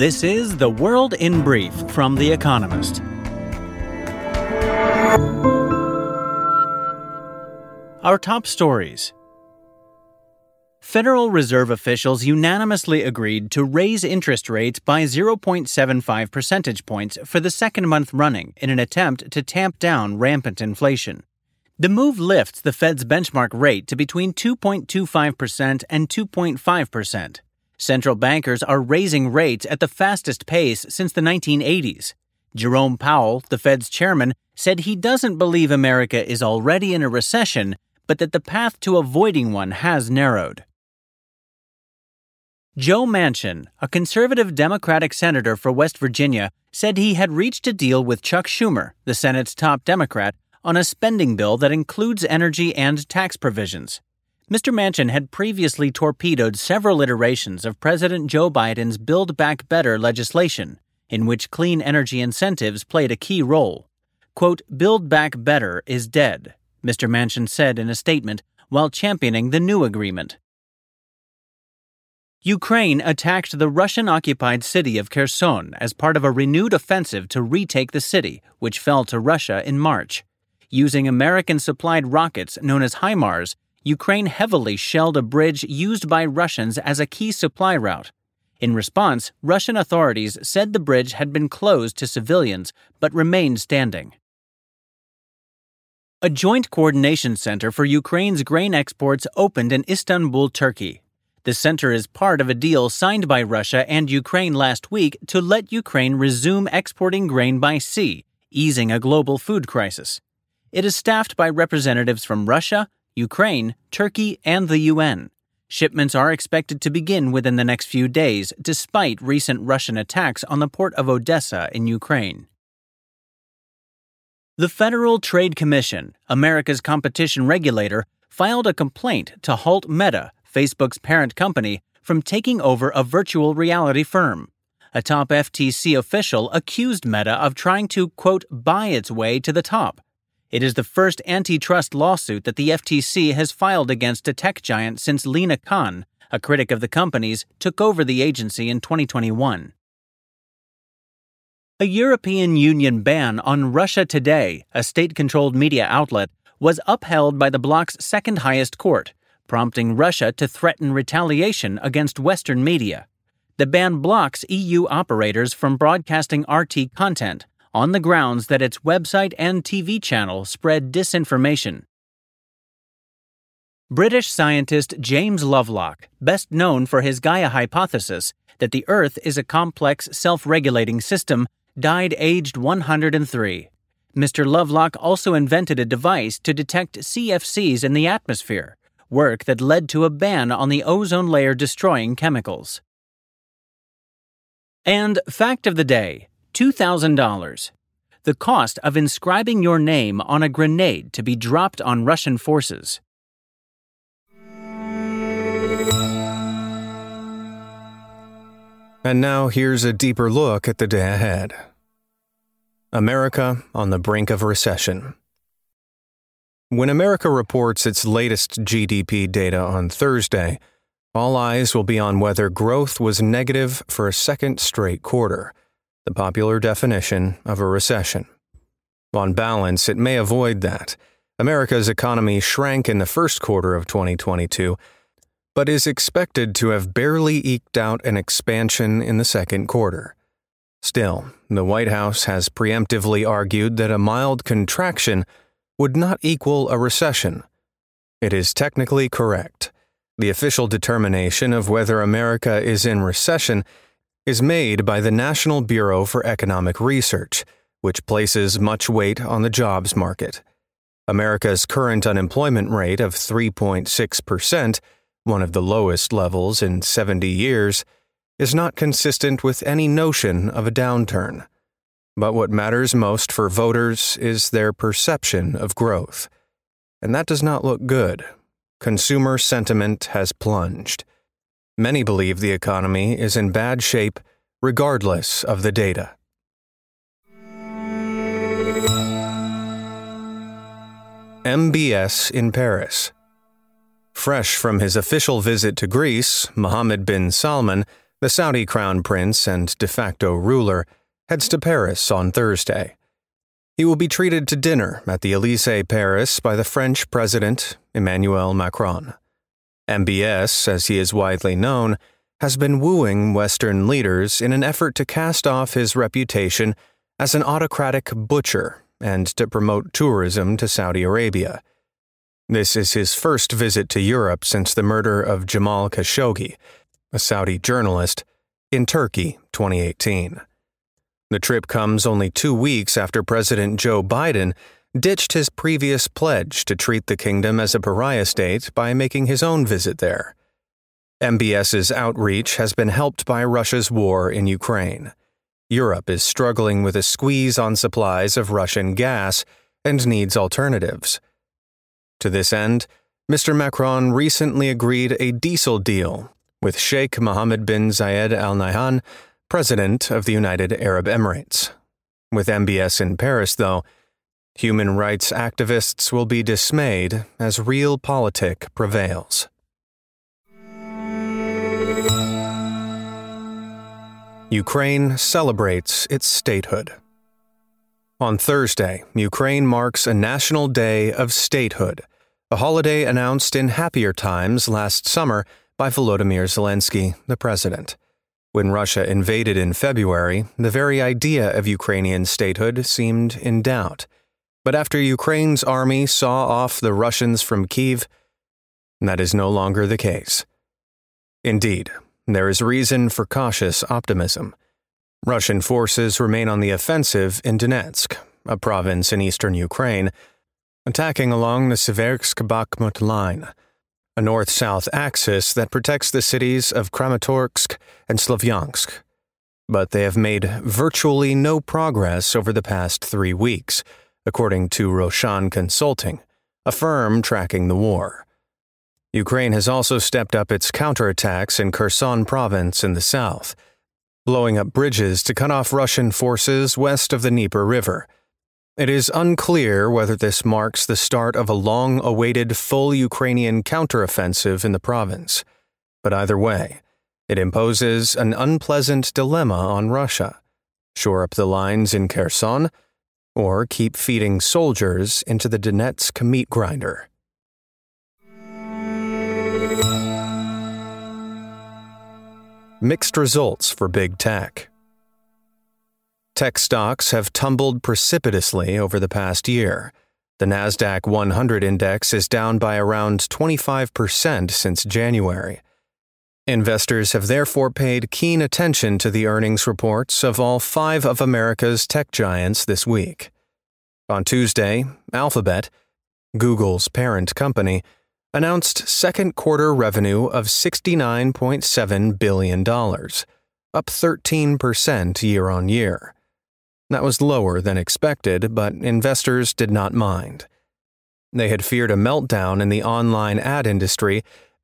This is The World in Brief from The Economist. Our top stories. Federal Reserve officials unanimously agreed to raise interest rates by 0.75 percentage points for the second month running in an attempt to tamp down rampant inflation. The move lifts the Fed's benchmark rate to between 2.25% and 2.5%. Central bankers are raising rates at the fastest pace since the 1980s. Jerome Powell, the Fed's chairman, said he doesn't believe America is already in a recession, but that the path to avoiding one has narrowed. Joe Manchin, a conservative Democratic senator for West Virginia, said he had reached a deal with Chuck Schumer, the Senate's top Democrat, on a spending bill that includes energy and tax provisions. Mr. Manchin had previously torpedoed several iterations of President Joe Biden's Build Back Better legislation, in which clean energy incentives played a key role. Quote, "Build Back Better is dead," Mr. Manchin said in a statement while championing the new agreement. Ukraine attacked the Russian-occupied city of Kherson as part of a renewed offensive to retake the city, which fell to Russia in March. Using American-supplied rockets known as HIMARS, Ukraine heavily shelled a bridge used by Russians as a key supply route. In response, Russian authorities said the bridge had been closed to civilians but remained standing. A joint coordination center for Ukraine's grain exports opened in Istanbul, Turkey. The center is part of a deal signed by Russia and Ukraine last week to let Ukraine resume exporting grain by sea, easing a global food crisis. It is staffed by representatives from Russia, Ukraine, Turkey, and the UN. Shipments are expected to begin within the next few days, despite recent Russian attacks on the port of Odessa in Ukraine. The Federal Trade Commission, America's competition regulator, filed a complaint to halt Meta, Facebook's parent company, from taking over a virtual reality firm. A top FTC official accused Meta of trying to, quote, buy its way to the top. It is the first antitrust lawsuit that the FTC has filed against a tech giant since Lina Khan, a critic of the company's, took over the agency in 2021. A European Union ban on Russia Today, a state-controlled media outlet, was upheld by the bloc's second highest court, prompting Russia to threaten retaliation against Western media. The ban blocks EU operators from broadcasting RT content, on the grounds that its website and TV channel spread disinformation. British scientist James Lovelock, best known for his Gaia hypothesis that the Earth is a complex, self-regulating system, died aged 103. Mr. Lovelock also invented a device to detect CFCs in the atmosphere, work that led to a ban on the ozone layer-destroying chemicals. And fact of the day. $2,000. The cost of inscribing your name on a grenade to be dropped on Russian forces. And now here's a deeper look at the day ahead. America on the brink of recession. When America reports its latest GDP data on Thursday, all eyes will be on whether growth was negative for a second straight quarter, the popular definition of a recession. On balance, it may avoid that. America's economy shrank in the first quarter of 2022, but is expected to have barely eked out an expansion in the second quarter. Still, the White House has preemptively argued that a mild contraction would not equal a recession. It is technically correct. The official determination of whether America is in recession is made by the National Bureau for Economic Research, which places much weight on the jobs market. America's current unemployment rate of 3.6%, one of the lowest levels in 70 years, is not consistent with any notion of a downturn. But what matters most for voters is their perception of growth. And that does not look good. Consumer sentiment has plunged. Many believe the economy is in bad shape, regardless of the data. MBS in Paris. Fresh from his official visit to Greece, Mohammed bin Salman, The Saudi crown prince and de facto ruler heads to Paris on Thursday. He will be treated to dinner at the Elysee Paris by the French president, Emmanuel Macron. MBS, as he is widely known, has been wooing Western leaders in an effort to cast off his reputation as an autocratic butcher and to promote tourism to Saudi Arabia. This is his first visit to Europe since the murder of Jamal Khashoggi, a Saudi journalist, in Turkey 2018. The trip comes only 2 weeks after President Joe Biden ditched his previous pledge to treat the kingdom as a pariah state by making his own visit there. MBS's outreach has been helped by Russia's war in Ukraine. Europe is struggling with a squeeze on supplies of Russian gas and needs alternatives. To this end, Mr. Macron recently agreed a diesel deal with Sheikh Mohammed bin Zayed Al Nahyan, President of the United Arab Emirates. With MBS in Paris, though, human rights activists will be dismayed as real politic prevails. Ukraine celebrates its statehood. On Thursday, Ukraine marks a National Day of Statehood, a holiday announced in happier times last summer by Volodymyr Zelensky, the president. When Russia invaded in February, the very idea of Ukrainian statehood seemed in doubt. But after Ukraine's army saw off the Russians from Kyiv, that is no longer the case. Indeed, there is reason for cautious optimism. Russian forces remain on the offensive in Donetsk, a province in eastern Ukraine, attacking along the Seversk-Bakhmut line, a north-south axis that protects the cities of Kramatorsk and Sloviansk. But they have made virtually no progress over the past 3 weeks, according to Roshan Consulting, a firm tracking the war. Ukraine has also stepped up its counterattacks in Kherson province in the south, blowing up bridges to cut off Russian forces west of the Dnieper River. It is unclear whether this marks the start of a long-awaited full Ukrainian counteroffensive in the province. But either way, it imposes an unpleasant dilemma on Russia: shore up the lines in Kherson, or keep feeding soldiers into the Donetsk meat grinder. Mixed results for big tech. Tech stocks have tumbled precipitously over the past year. The NASDAQ 100 index is down by around 25% since January. Investors have therefore paid keen attention to the earnings reports of all 5 of America's tech giants this week. On Tuesday, Alphabet, Google's parent company, announced second-quarter revenue of $69.7 billion, up 13% year-on-year. That was lower than expected, but investors did not mind. They had feared a meltdown in the online ad industry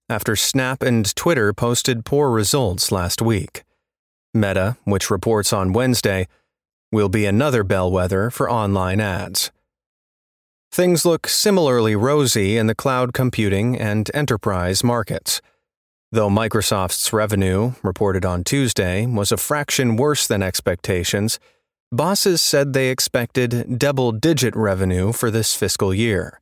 after Snap and Twitter posted poor results last week. Meta, which reports on Wednesday, will be another bellwether for online ads. Things look similarly rosy in the cloud computing and enterprise markets. Though Microsoft's revenue, reported on Tuesday, was a fraction worse than expectations, bosses said they expected double-digit revenue for this fiscal year.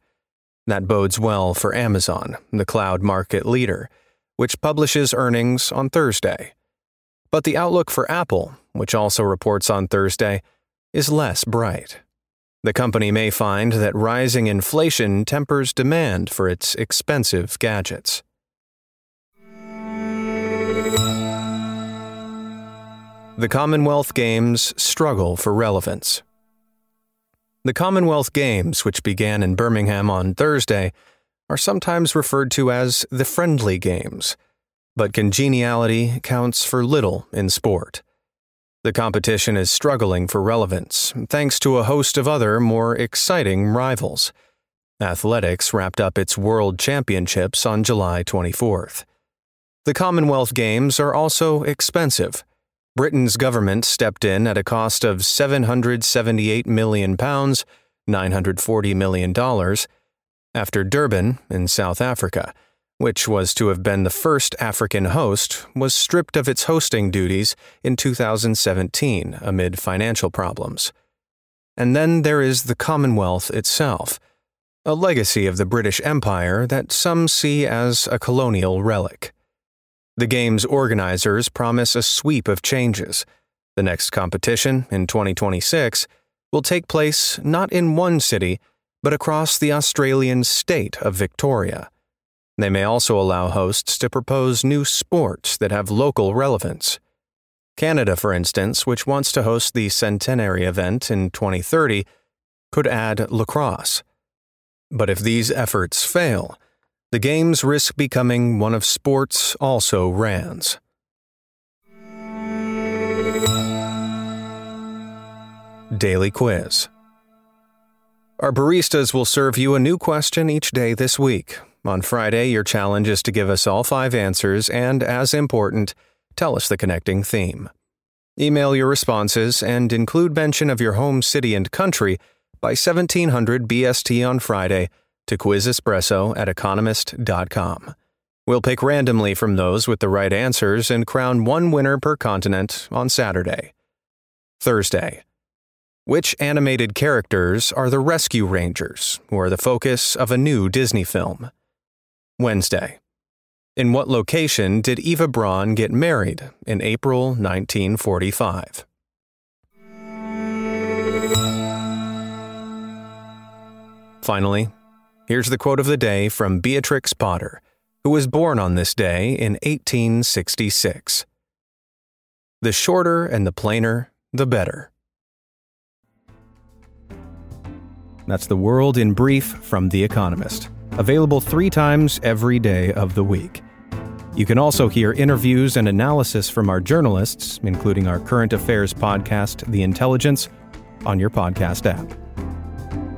That bodes well for Amazon, the cloud market leader, which publishes earnings on Thursday. But the outlook for Apple, which also reports on Thursday, is less bright. The company may find that rising inflation tempers demand for its expensive gadgets. The Commonwealth Games struggle for relevance. The Commonwealth Games, which began in Birmingham on Thursday, are sometimes referred to as the friendly games, but congeniality counts for little in sport. The competition is struggling for relevance, thanks to a host of other, more exciting rivals. Athletics wrapped up its World Championships on July 24th. The Commonwealth Games are also expensive. Britain's government stepped in at a cost of £778 million, $940 million, after Durban in South Africa, which was to have been the first African host, was stripped of its hosting duties in 2017 amid financial problems. And then there is the Commonwealth itself, a legacy of the British Empire that some see as a colonial relic. The game's organizers promise a sweep of changes. The next competition, in 2026, will take place not in one city, but across the Australian state of Victoria. They may also allow hosts to propose new sports that have local relevance. Canada, for instance, which wants to host the centenary event in 2030, could add lacrosse. But if these efforts fail, the games risk becoming one of sports also rans. Daily Quiz. Our baristas will serve you a new question each day this week. On Friday, your challenge is to give us all 5 answers and, as important, tell us the connecting theme. Email your responses and include mention of your home city and country by 1700 BST on Friday to quizespresso@economist.com. We'll pick randomly from those with the right answers and crown one winner per continent on Saturday. Thursday. Which animated characters are the Rescue Rangers, who are the focus of a new Disney film? Wednesday. In what location did Eva Braun get married in April 1945? Finally, here's the quote of the day from Beatrix Potter, who was born on this day in 1866. "The shorter and the plainer, the better." That's The World in Brief from The Economist, available 3 times every day of the week. You can also hear interviews and analysis from our journalists, including our current affairs podcast, The Intelligence, on your podcast app.